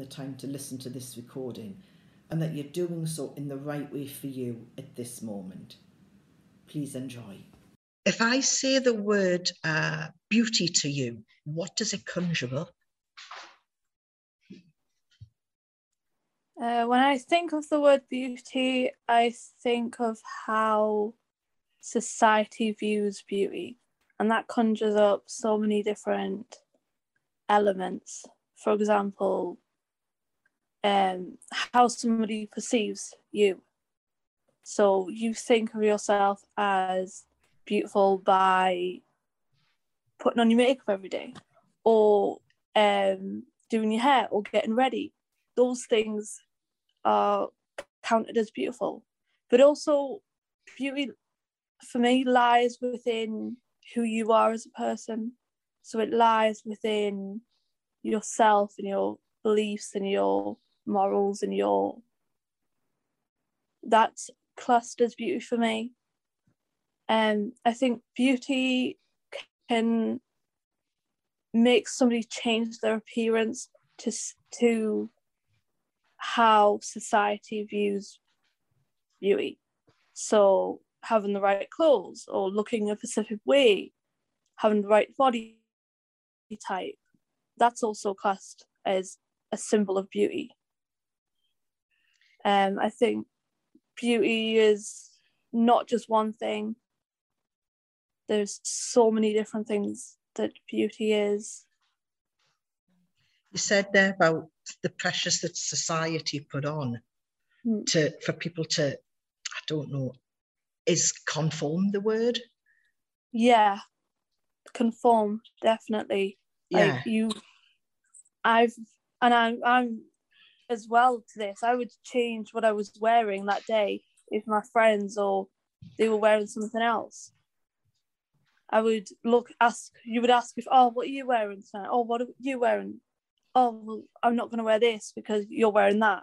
the time to listen to this recording and that you're doing so in the right way for you at this moment. Please enjoy. If I say the word beauty to you, what does it conjure up? When I think of the word beauty, I think of how society views beauty, and that conjures up so many different elements. For example, how somebody perceives you. So you think of yourself as beautiful by putting on your makeup every day, or doing your hair, or getting ready. Those things are counted as beautiful. But also, beauty for me lies within who you are as a person. So it lies within yourself and your beliefs and your morals and your... That's classed as beauty for me. I think beauty can make somebody change their appearance to how society views beauty. So having the right clothes, or looking a specific way, having the right body type, that's also classed as a symbol of beauty. I think beauty is not just one thing. There's so many different things that beauty is. You said there about the pressures that society put on for people to, I don't know, is conform the word? Yeah, conform, definitely. Yeah. Like I'm as well to this. I would change what I was wearing that day if my friends or they were wearing something else. I would ask if, oh, what are you wearing tonight? Oh, what are you wearing? Oh, well, I'm not going to wear this because you're wearing that.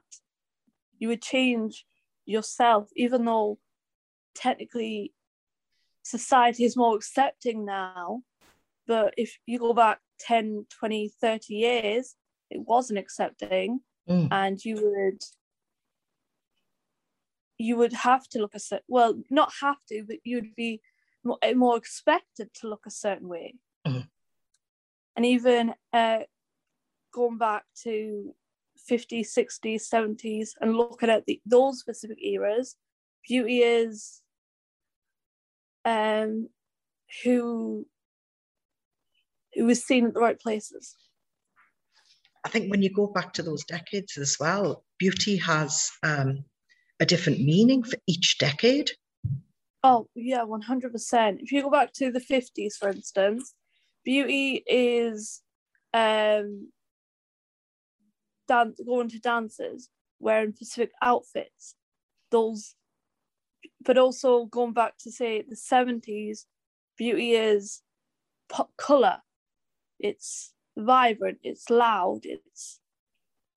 You would change yourself, even though technically society is more accepting now. But if you go back 10, 20, 30 years, it wasn't accepting. And you would have to look a certain, well, not have to, but you'd be more expected to look a certain way. And even... going back to 50s, 60s, 70s, and looking at those specific eras, beauty is who is seen at the right places. I think when you go back to those decades as well, beauty has a different meaning for each decade. Oh, yeah, 100%. If you go back to the 50s, for instance, beauty is... going to dances, wearing specific outfits, those. But also going back to, say, the 70s, beauty is pop colour. It's vibrant, it's loud, it's...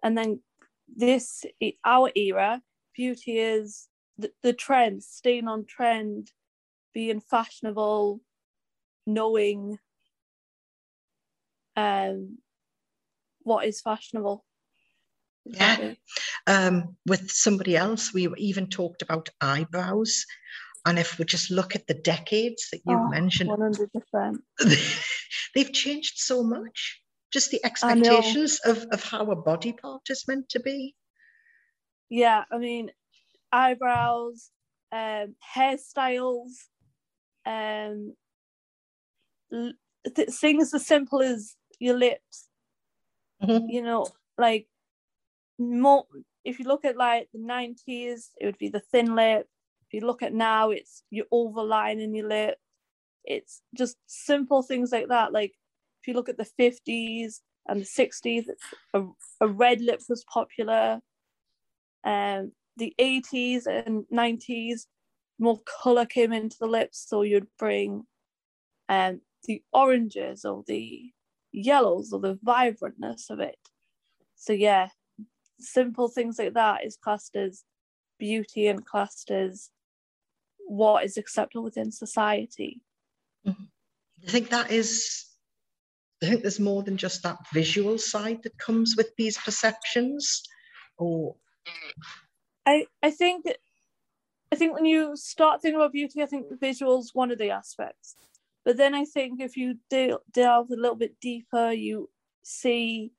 And then this, our era, beauty is the trend, staying on trend, being fashionable, knowing what is fashionable. Yeah, with somebody else, we even talked about eyebrows. And if we just look at the decades that you mentioned, 100%. They've changed so much. Just the expectations of how a body part is meant to be. Yeah, I mean, eyebrows, hairstyles, things as simple as your lips, you know, like, more, if you look at like the 90s, it would be the thin lip. If you look at now, it's your overline in your lip. It's just simple things like that. Like if you look at the 50s and the 60s, it's a red lip was popular. The 80s and 90s, more colour came into the lips. So you'd bring the oranges or the yellows or the vibrantness of it. So yeah. Simple things like that is classed as beauty and classed as what is acceptable within society. I think that is I think there's more than just that visual side that comes with these perceptions. Or I think when you start thinking about beauty, I think the visual's one of the aspects. But then I think if you delve a little bit deeper, you see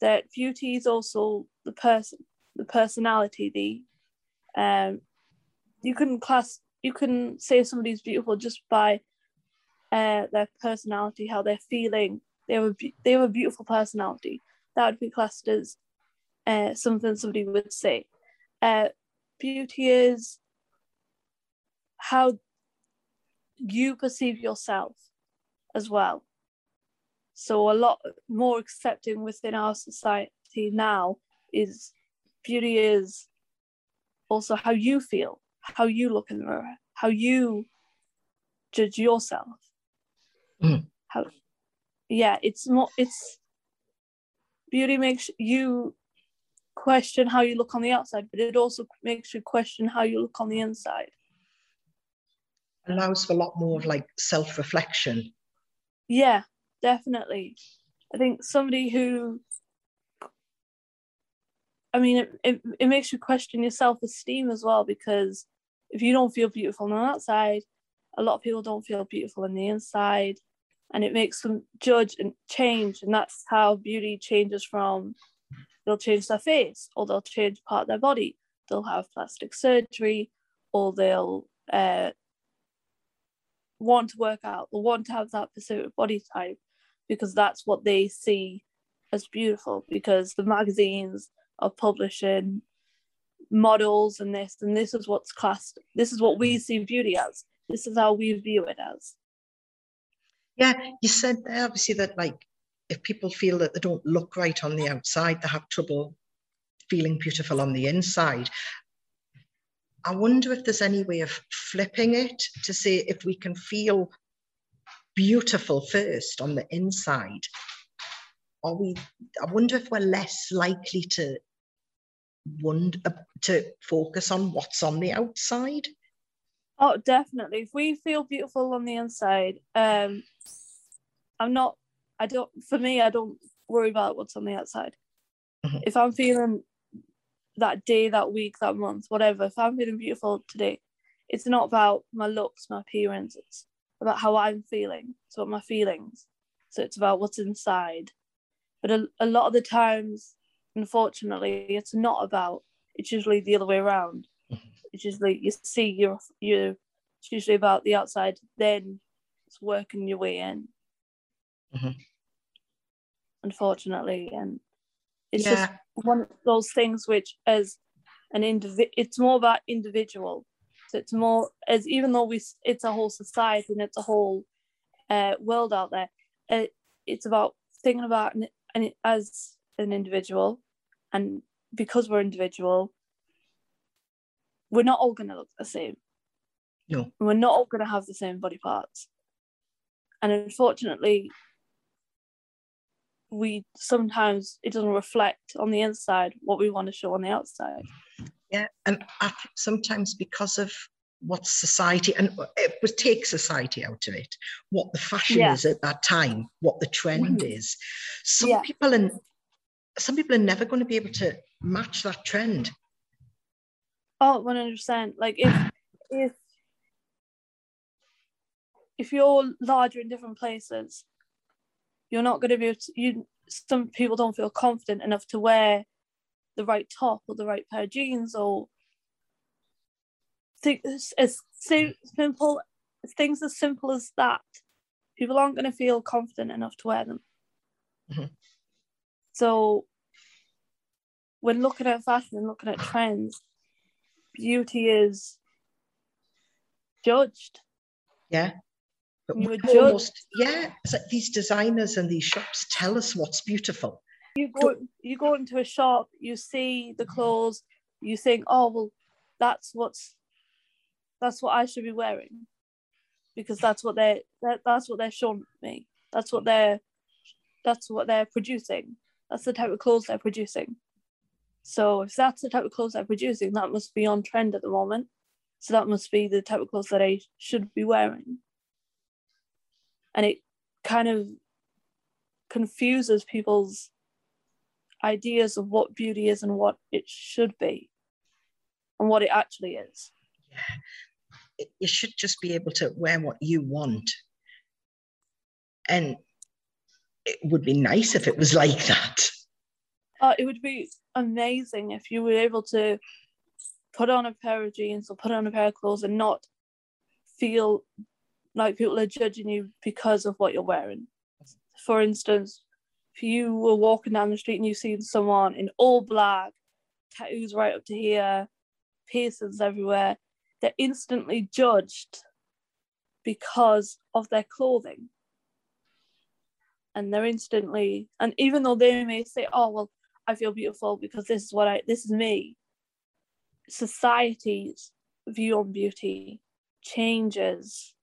that beauty is also the person, the personality. The you can say somebody's beautiful just by their personality, how they're feeling. They have a beautiful personality. That would be classed as something somebody would say. Beauty is how you perceive yourself as well. So a lot more accepting within our society now is beauty is also how you feel, how you look in the mirror, how you judge yourself. Mm. Beauty makes you question how you look on the outside, but it also makes you question how you look on the inside. Allows for a lot more of like self-reflection. Yeah, definitely. I think somebody who, I mean, it makes you question your self-esteem as well, because if you don't feel beautiful on the outside, a lot of people don't feel beautiful on the inside, and it makes them judge and change, and that's how beauty changes from, they'll change their face, or they'll change part of their body, they'll have plastic surgery, or they'll want to work out, or want to have that specific body type, because that's what they see as beautiful, because the magazines are publishing models and this is what's classed, this is what we see beauty as. This is how we view it as. Yeah, you said there obviously that like if people feel that they don't look right on the outside, they have trouble feeling beautiful on the inside. I wonder if there's any way of flipping it to say if we can feel beautiful first on the inside, I wonder if we're less likely to focus on what's on the outside. Oh, definitely. If we feel beautiful on the inside, I don't worry about what's on the outside. Mm-hmm. If I'm feeling that day, that week, that month, whatever, if I'm feeling beautiful today, it's not about my looks, my appearance, it's about how I'm feeling. It's about my feelings. So it's about what's inside. But a lot of the times, unfortunately, it's not about, it's usually the other way around. It's usually it's usually about the outside, then it's working your way in. Mm-hmm. Unfortunately, and it's just one of those things which, as an individual, it's more about individual. So it's more as even though it's a whole society and it's a whole world out there. It's about thinking about and as an individual, and because we're individual. We're not all going to look the same. No. We're not all going to have the same body parts. And unfortunately, sometimes it doesn't reflect on the inside what we want to show on the outside. Yeah, and I think sometimes because of what society, and it would take society out of it, what the fashion is at that time, what the trend is. Some people are never going to be able to match that trend. Oh, 100%. Like if you're larger in different places, you're not going to be able to, some people don't feel confident enough to wear the right top or the right pair of jeans, or things as simple as that. People aren't going to feel confident enough to wear them. Mm-hmm. So when looking at fashion and looking at trends, beauty is judged. Yeah. But you were judged. Yeah. It's like these designers and these shops tell us what's beautiful. You go into a shop, you see the clothes, you think, oh well, that's what I should be wearing. Because that's what they're showing me. That's what they're producing. That's the type of clothes they're producing. So if that's the type of clothes they're producing, that must be on trend at the moment. So that must be the type of clothes that I should be wearing. And it kind of confuses people's ideas of what beauty is and what it should be and what it actually is. Yeah. You should just be able to wear what you want. And it would be nice if it was like that. It would be amazing if you were able to put on a pair of jeans or put on a pair of clothes and not feel like people are judging you because of what you're wearing. For instance, if you were walking down the street and you see someone in all black, tattoos right up to here, piercings everywhere, they're instantly judged because of their clothing. And they're instantly, and even though they may say, oh, well, I feel beautiful because this is what this is me. Society's view on beauty changes.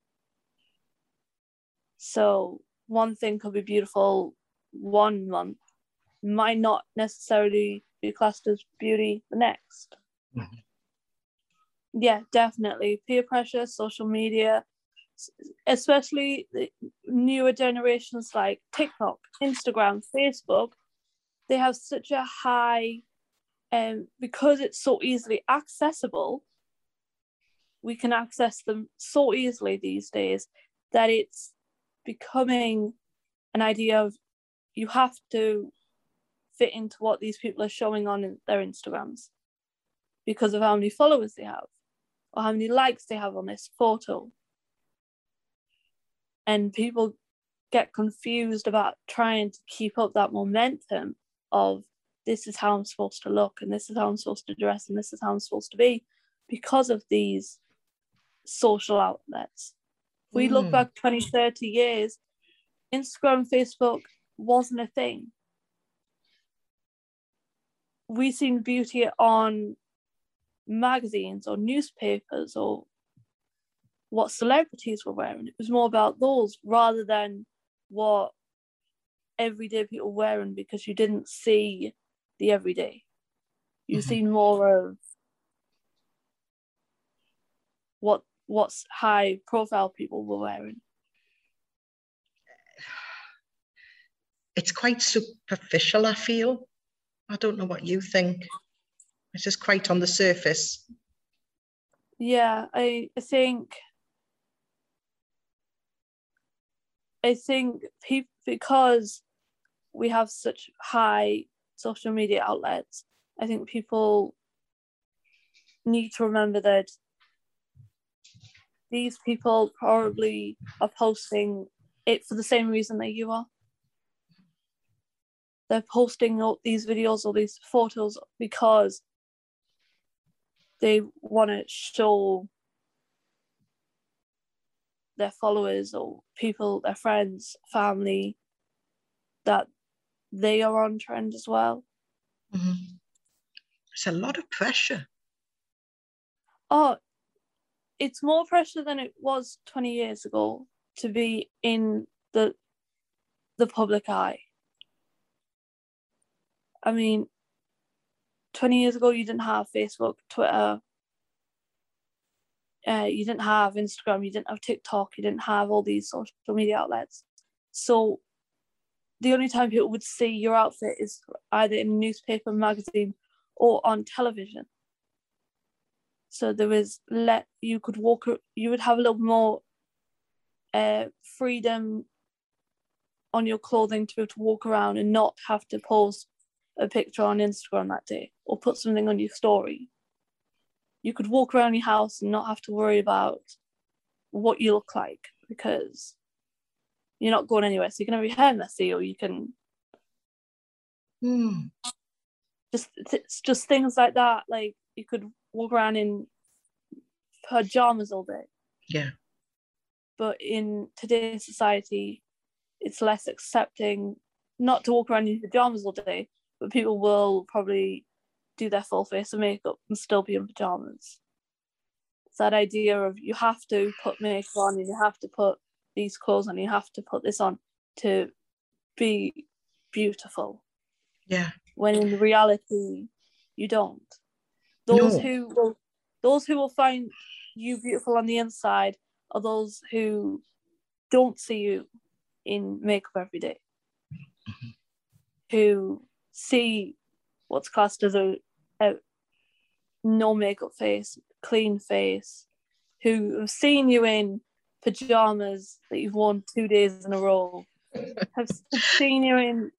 So one thing could be beautiful one month, might not necessarily be classed as beauty the next. Mm-hmm. Yeah, definitely. Peer pressure, social media, especially the newer generations like TikTok, Instagram, Facebook, they have such a high, because it's so easily accessible, we can access them so easily these days that it's becoming an idea of you have to fit into what these people are showing on their Instagrams because of how many followers they have or how many likes they have on this photo. And people get confused about trying to keep up that momentum of this is how I'm supposed to look and this is how I'm supposed to dress and this is how I'm supposed to be because of these social outlets. If we look back 20, 30 years, Instagram, Facebook wasn't a thing. We seen beauty on magazines or newspapers or what celebrities were wearing. It was more about those rather than what everyday people were wearing because you didn't see the everyday. You mm-hmm. seen more of what's high profile people were wearing. It's quite superficial, I feel. I don't know what you think. It's just quite on the surface. Yeah, I think people, because we have such high social media outlets, I think people need to remember that these people probably are posting it for the same reason that you are. They're posting all these videos or these photos because they want to show their followers or people, their friends, family, that they are on trend as well. Mm-hmm. It's a lot of pressure. Oh, it's more pressure than it was 20 years ago to be in the public eye. I mean, 20 years ago, you didn't have Facebook, Twitter, you didn't have Instagram, you didn't have TikTok, you didn't have all these social media outlets. So the only time people would see your outfit is either in a newspaper, magazine, or on television. So there was you would have a little more freedom on your clothing to be able to walk around and not have to post a picture on Instagram that day or put something on your story. You could walk around your house and not have to worry about what you look like because you're not going anywhere. So you can have your hair messy, or you can just things like that. Like you could walk around in pajamas all day. Yeah. But in today's society, it's less accepting not to walk around in pajamas all day, but people will probably do their full face of makeup and still be in pajamas. It's that idea of you have to put makeup on and you have to put these clothes on, you have to put this on to be beautiful. Yeah. When in reality, you don't. Those who will find you beautiful on the inside are those who don't see you in makeup every day. mm-hmm. who see what's classed as a no makeup face, clean face, who have seen you in pajamas that you've worn 2 days in a row, have seen you in...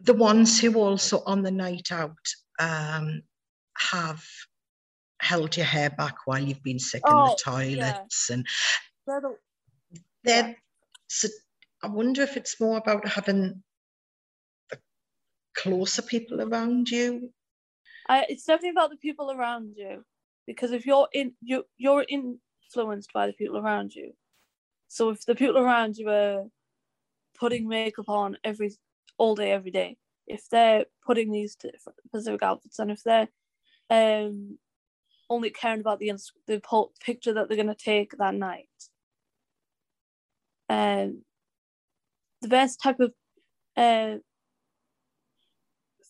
The ones who also on the night out have held your hair back while you've been sick in the toilets. Yeah. And they're, so I wonder if it's more about having the closer people around you. It's definitely about the people around you, because if you're influenced by the people around you. So if the people around you are putting makeup on all day every day, if they're putting these specific outfits, and if they're only caring about the picture that they're going to take that night, the best type of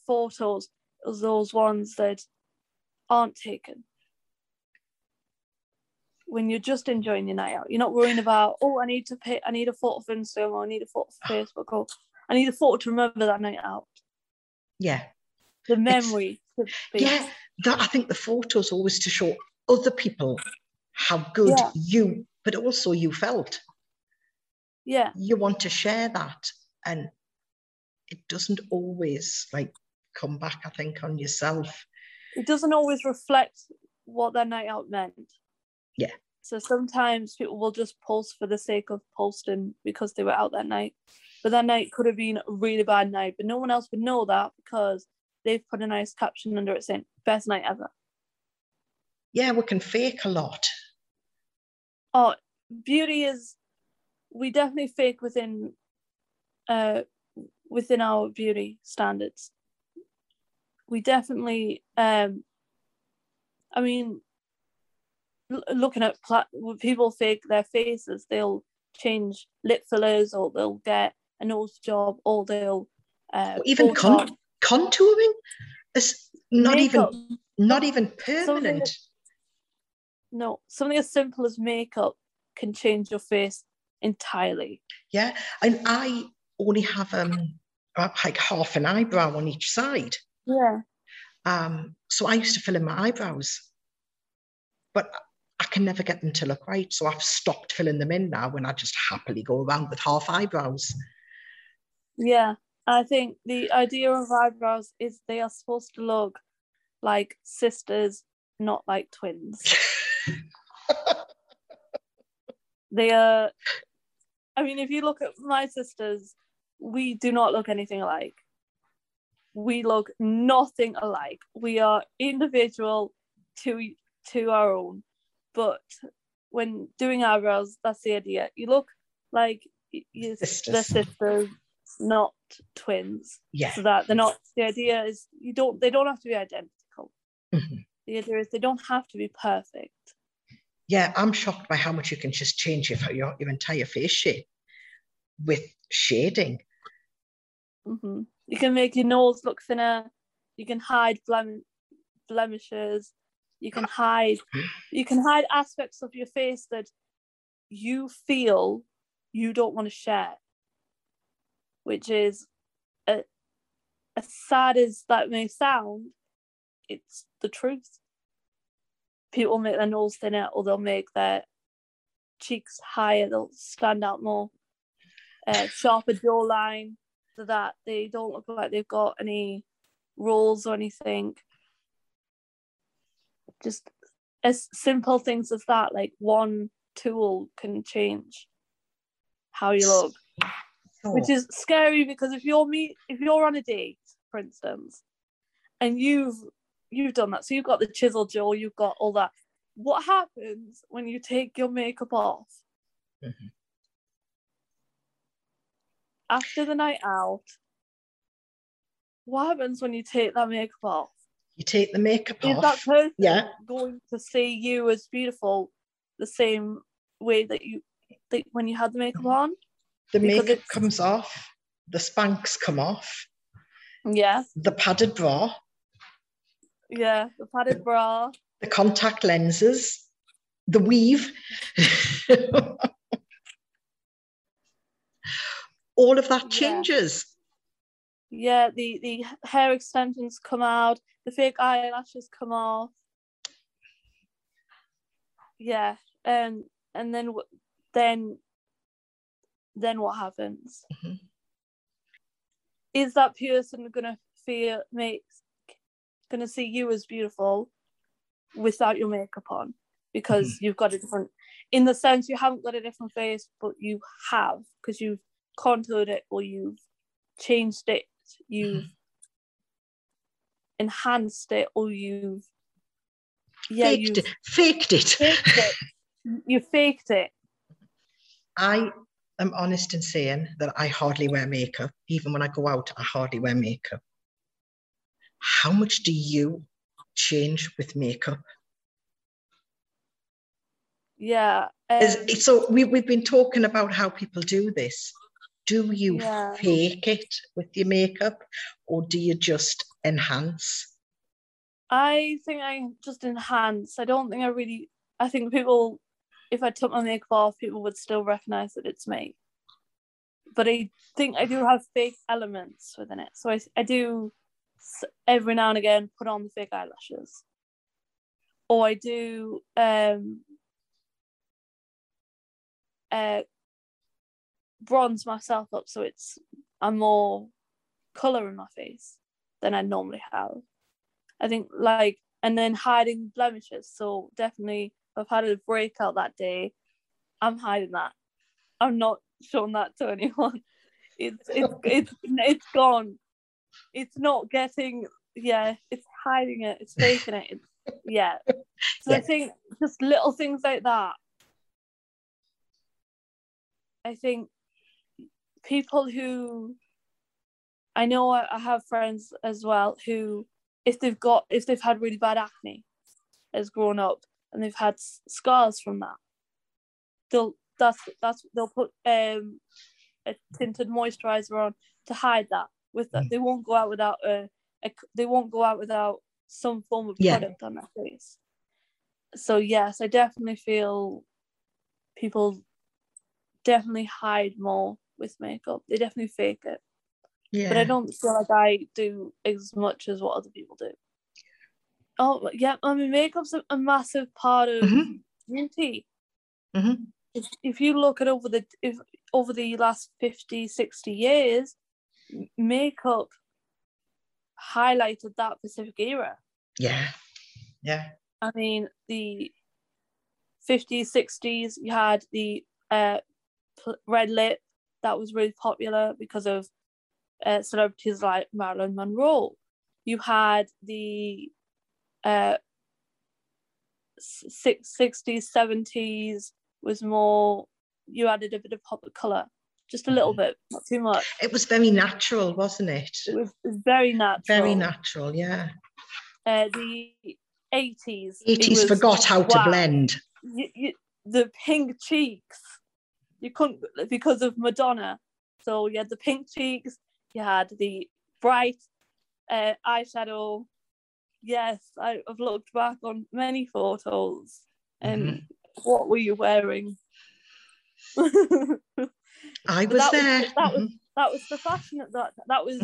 photos are those ones that aren't taken when you're just enjoying your night out. You're not worrying about, I need a photo for Instagram, or I need a photo for Facebook, or I need a photo to remember that night out. Yeah. The memory. Yeah, I think the photo's always to show other people how good you, but also you felt. Yeah. You want to share that, and it doesn't always come back, I think, on yourself. It doesn't always reflect what that night out meant. Yeah. So sometimes people will just post for the sake of posting because they were out that night. But that night could have been a really bad night, but no one else would know that because they've put a nice caption under it saying, best night ever. Yeah, we can fake a lot. Oh, beauty is, we definitely fake within our beauty standards. We definitely, looking at people fake their faces, they'll change lip fillers, or they'll get a nose job, or they'll even contouring. It's not makeup. not even permanent. Something as simple as makeup can change your face entirely. Yeah, and I only have half an eyebrow on each side. Yeah. So I used to fill in my eyebrows, but I can never get them to look right. So I've stopped filling them in now, and I just happily go around with half eyebrows. Yeah, I think the idea of eyebrows is they are supposed to look like sisters, not like twins. They are, if you look at my sisters, we do not look anything alike. We look nothing alike. We are individual to our own. But when doing eyebrows, that's the idea. You look like you're sisters, not twins. Yeah. So that they're not. The idea is they don't have to be identical. Mm-hmm. The idea is they don't have to be perfect. Yeah, I'm shocked by how much you can just change your entire face shape with shading. Mm-hmm. You can make your nose look thinner. You can hide blemishes. You can hide aspects of your face that you feel you don't want to share, which is, as sad as that may sound, it's the truth. People make their nose thinner, or they'll make their cheeks higher, they'll stand out more, sharper jawline, so that they don't look like they've got any rolls or anything. Just as simple things as that, one tool can change how you look, which is scary, because if you're on a date, for instance, and you've done that, so you've got the chisel jaw, you've got all that. What happens when you take your makeup off? Mm-hmm. After the night out, what happens when you take that makeup off? You take the makeup off. Is that person going to see you as beautiful the same way that you think when you had the makeup on? The makeup comes off. The Spanx come off. Yeah. The padded bra. Yeah, the padded bra. The contact lenses. The weave. All of that changes. Yeah, the hair extensions come out, the fake eyelashes come off. Yeah, and then what happens? Mm-hmm. Is that person gonna see you as beautiful without your makeup on? Because mm-hmm. you've got a different, in the sense you haven't got a different face, but you have, because you've contoured it or you've changed it, you've mm-hmm. enhanced it, or you've faked it. I am honest in saying that I hardly wear makeup. Even when I go out, I hardly wear makeup. How much do you change with makeup? Yeah. So we've been talking about how people do this. Do you fake it with your makeup, or do you just enhance? I think I just enhance. I think people, if I took my makeup off, people would still recognise that it's me. But I think I do have fake elements within it. So I do every now and again put on the fake eyelashes. Or I do bronze myself up so I'm more colour in my face than I normally have. I think and then hiding blemishes. So definitely I've had a breakout that day. I'm hiding that. I'm not showing that to anyone. It's gone. It's not getting, it's hiding it. It's faking it. I think just little things like that. I think people who, I know I have friends as well who, if they've had really bad acne as grown up and they've had scars from that, they'll put a tinted moisturizer on to hide that. With that, they won't go out without some form of product on their face. So yes, I definitely feel people definitely hide more with makeup. They definitely fake it. Yeah. But I don't feel like I do as much as what other people do. Oh, yeah, I mean, makeup's a massive part of beauty. Mm-hmm. If you look at over the last 50, 60 years, makeup highlighted that specific era. Yeah, yeah. I mean, the 50s, 60s, you had the red lip that was really popular because of celebrities like Marilyn Monroe. You had the 60s, 70s was more, you added a bit of pop of colour, just a little bit, not too much. It was very natural, wasn't it? It was very natural. Very natural, yeah. The 80s. 80s forgot how to blend. The pink cheeks, you couldn't, because of Madonna. So you had the pink cheeks, you had the bright eyeshadow. Yes, I've looked back on many photos and what were you wearing? I was there. That was the fashion at that. That was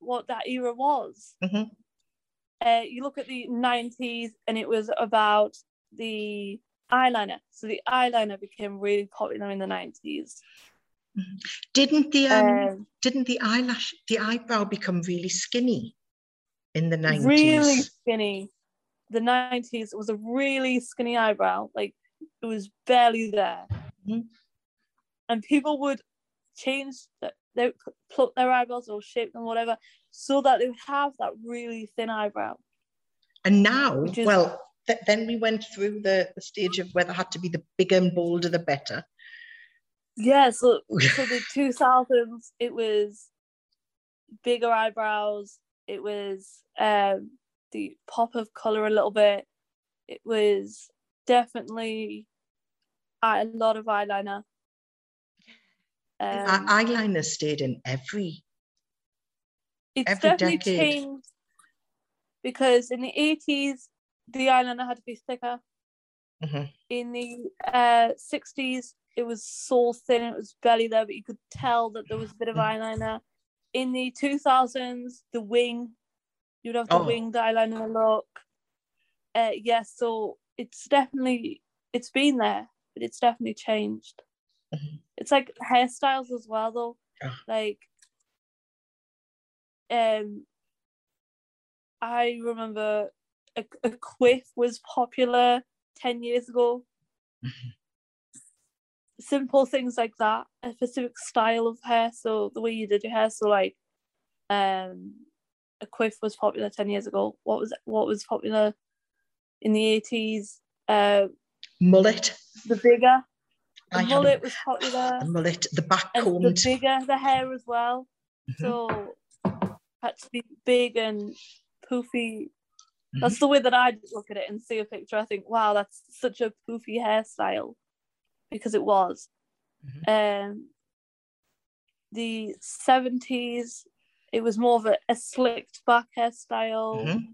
what that era was. Mm-hmm. You look at the 90s and it was about the eyeliner. So the eyeliner became really popular in the 90s. Didn't the eyebrow become really skinny in the 90s? Really skinny. The 90s was a really skinny eyebrow, like it was barely there. Mm-hmm. And people would change, they would pluck their eyebrows or shape them, whatever, so that they would have that really thin eyebrow. And now, then we went through the stage of where there had to be the bigger and bolder, the better. Yeah, so the 2000s, it was bigger eyebrows, it was the pop of colour a little bit, it was definitely a lot of eyeliner. Eyeliner stayed in every definitely decade. Changed, because in the 80s, the eyeliner had to be thicker. Mm-hmm. In the 60s, it was so thin, it was barely there, but you could tell that there was a bit of eyeliner. in the 2000s, The Wing. You would have The Wing, Die Line and The Look. Yes, so it's been there, but it's definitely changed. Mm-hmm. It's like hairstyles as well, though. Yeah. Like, I remember a quiff was popular 10 years ago. Mm-hmm. Simple things like that, a specific style of hair, so the way you did your hair. So like a quiff was popular 10 years ago. What was popular in the 80s? Mullet. The bigger the mullet was popular. The mullet, the back combed, the bigger the hair as well. Mm-hmm. So had to be big and poofy. Mm-hmm. That's the way that I look at it and see a picture. I think, wow, that's such a poofy hairstyle. Because it was. Mm-hmm. The 70s, it was more of a slicked back hairstyle, mm-hmm. It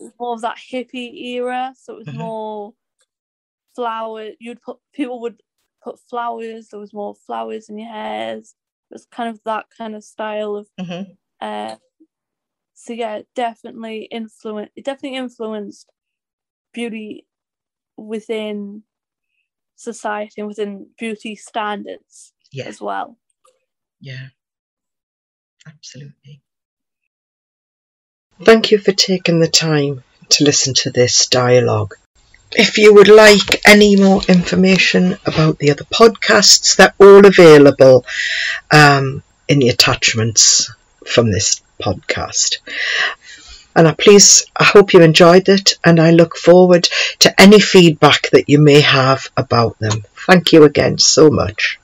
was more of that hippie era, so it was mm-hmm. more flowers. People would put flowers. There was more flowers in your hairs. It was kind of that kind of style of. Mm-hmm. So yeah, It definitely influenced beauty within society and within beauty standards as well. Yeah, absolutely. Thank you for taking the time to listen to this dialogue. If you would like any more information about the other podcasts, they're all available in the attachments from this podcast. And I hope you enjoyed it, and I look forward to any feedback that you may have about them. Thank you again so much.